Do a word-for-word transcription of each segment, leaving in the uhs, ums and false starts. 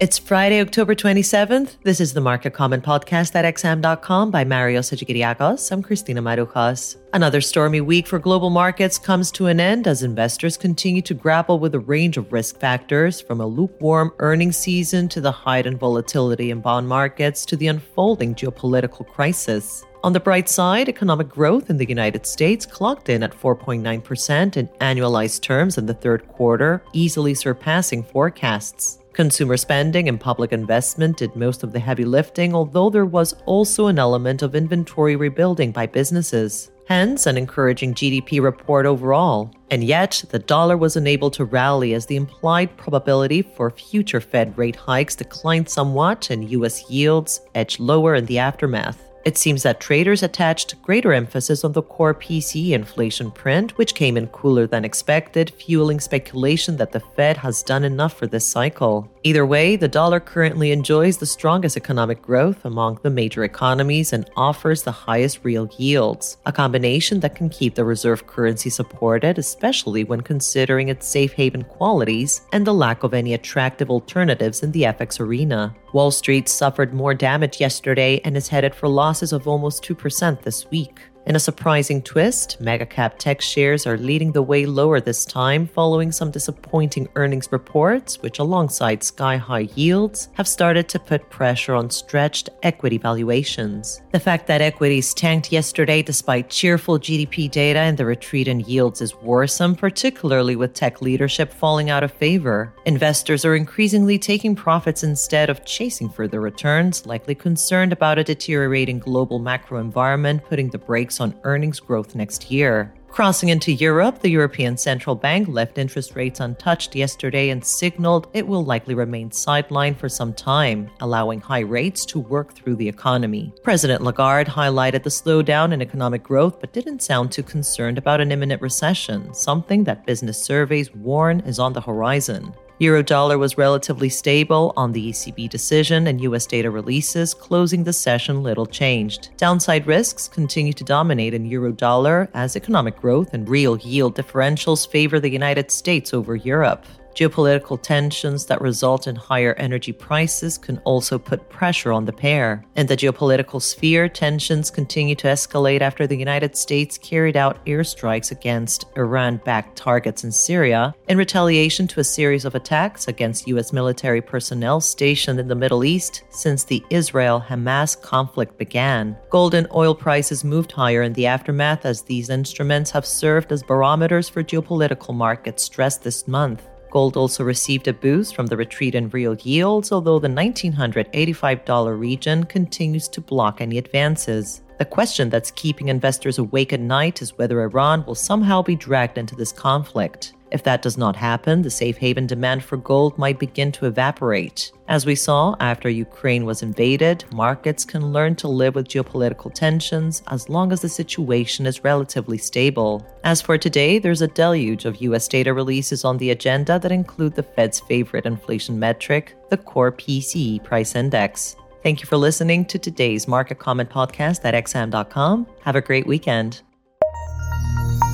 It's Friday, October twenty-seventh. This is the Market Comment Podcast at X M dot com by Mario Cagliariagos. I'm Christina Marujas. Another stormy week for global markets comes to an end as investors continue to grapple with a range of risk factors, from a lukewarm earnings season to the heightened volatility in bond markets to the unfolding geopolitical crisis. On the bright side, economic growth in the United States clocked in at four point nine percent in annualized terms in the third quarter, easily surpassing forecasts. Consumer spending and public investment did most of the heavy lifting, although there was also an element of inventory rebuilding by businesses. Hence, an encouraging G D P report overall. And yet, the dollar was unable to rally as the implied probability for future Fed rate hikes declined somewhat and U S yields edged lower in the aftermath. It seems that traders attached greater emphasis on the core P C E inflation print, which came in cooler than expected, fueling speculation that the Fed has done enough for this cycle. Either way, the dollar currently enjoys the strongest economic growth among the major economies and offers the highest real yields, a combination that can keep the reserve currency supported, especially when considering its safe haven qualities and the lack of any attractive alternatives in the F X arena. Wall Street suffered more damage yesterday and is headed for losses of almost two percent this week. In a surprising twist, mega-cap tech shares are leading the way lower this time following some disappointing earnings reports, which alongside sky-high yields have started to put pressure on stretched equity valuations. The fact that equities tanked yesterday despite cheerful G D P data and the retreat in yields is worrisome, particularly with tech leadership falling out of favor. Investors are increasingly taking profits instead of chasing further returns, likely concerned about a deteriorating global macro environment putting the brakes on earnings growth next year. Crossing into Europe, the European Central Bank left interest rates untouched yesterday and signaled it will likely remain sidelined for some time, allowing high rates to work through the economy. President Lagarde highlighted the slowdown in economic growth but didn't sound too concerned about an imminent recession, something that business surveys warn is on the horizon. Eurodollar was relatively stable on the E C B decision and U S data releases, closing the session little changed. Downside risks continue to dominate in Eurodollar as economic growth and real yield differentials favor the United States over Europe. Geopolitical tensions that result in higher energy prices can also put pressure on the pair. In the geopolitical sphere, tensions continue to escalate after the United States carried out airstrikes against Iran-backed targets in Syria in retaliation to a series of attacks against U S military personnel stationed in the Middle East since the Israel-Hamas conflict began. Gold and oil prices moved higher in the aftermath as these instruments have served as barometers for geopolitical market stress this month. Gold also received a boost from the retreat in real yields, although the one thousand nine hundred eighty-five dollars region continues to block any advances. The question that's keeping investors awake at night is whether Iran will somehow be dragged into this conflict. If that does not happen, the safe haven demand for gold might begin to evaporate. As we saw, after Ukraine was invaded, markets can learn to live with geopolitical tensions as long as the situation is relatively stable. As for today, there's a deluge of U S data releases on the agenda that include the Fed's favorite inflation metric, the core P C E price index. Thank you for listening to today's Market Comment Podcast at X M dot com. Have a great weekend.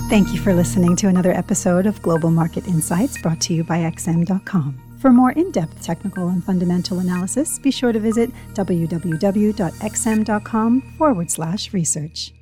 Thank you for listening to another episode of Global Market Insights, brought to you by X M dot com. For more in-depth technical and fundamental analysis, be sure to visit w w w dot x m dot com forward slash research.